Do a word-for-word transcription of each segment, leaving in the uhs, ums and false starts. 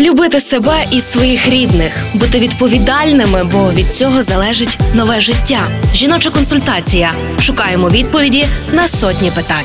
Любити себе і своїх рідних, бути відповідальними, бо від цього залежить нове життя. Жіноча консультація. Шукаємо відповіді на сотні питань.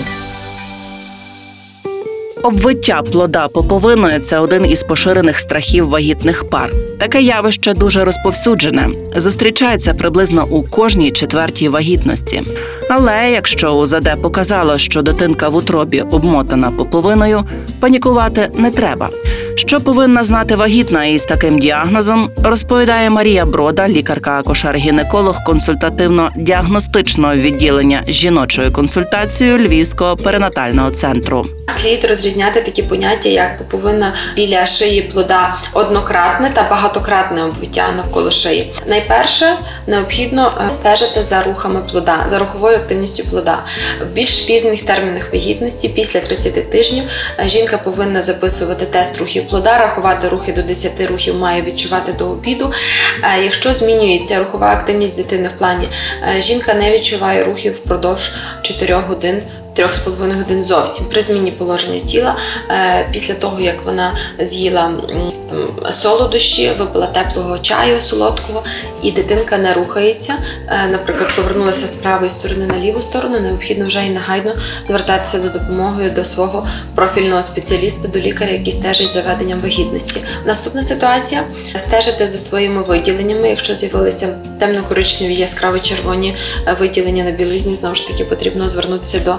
Обвиття плода поповиною – це один із поширених страхів вагітних пар. Таке явище дуже розповсюджене. Зустрічається приблизно у кожній четвертій вагітності. Але якщо УЗД показало, що дитинка в утробі обмотана поповиною, панікувати не треба. Що повинна знати вагітна із таким діагнозом, розповідає Марія Брода, лікарка-акушер-гінеколог консультативно-діагностичного відділення з жіночою консультацією Львівського перинатального центру. Слід розрізняти такі поняття, як поповина біля шиї плода, однократне та багатократне обвиття навколо шиї. Найперше, необхідно стежити за рухами плода, за руховою активністю плода. В більш пізніх термінах вагітності, після тридцяти тижнів, жінка повинна записувати тест рухів плода, рахувати рухи до десяти рухів, має відчувати до обіду. Якщо змінюється рухова активність дитини в плані, жінка не відчуває рухів впродовж чотирьох годин, трьох з половиною годин зовсім. При зміні положення тіла, після того, як вона з'їла там солодощі, випила теплого чаю солодкого, і дитинка не рухається, наприклад, повернулася з правої сторони на ліву сторону, необхідно вже і нагайно звертатися за допомогою до свого профільного спеціаліста, до лікаря, який стежить за веденням вагітності. Наступна ситуація – стежити за своїми виділеннями. Якщо з'явилися темно-коричневі, яскраво-червоні виділення на білизні, знову ж таки, потрібно звернутися до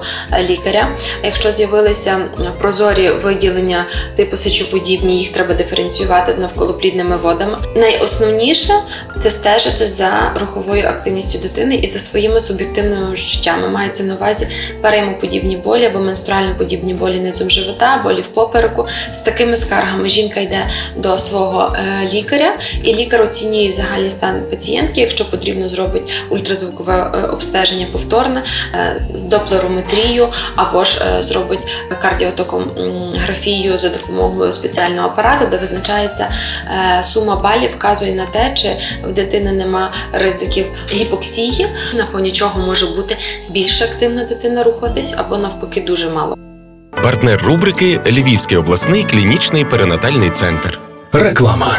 лікаря. Якщо з'явилися прозорі виділення типу сечоподібні, їх треба диференціювати з навколоплідними водами. Найосновніше – це стежити за руховою активністю дитини і за своїми суб'єктивними відчуттями. Мається на увазі переймоподібні болі або менструально-подібні болі низом живота, болі в попереку. З такими скаргами жінка йде до свого лікаря, і лікар оцінює загальний стан пацієнтки. Якщо потрібно, зробить ультразвукове обстеження повторне, доплерометрію, або ж зробить кардіотокографію за допомогою спеціального апарату, де визначається сума балів, вказує на те, чи в дитини нема ризиків гіпоксії, на фоні чого може бути більш активна дитина рухатись, або навпаки дуже мало. Партнер рубрики «Львівський обласний клінічний перинатальний центр». Реклама.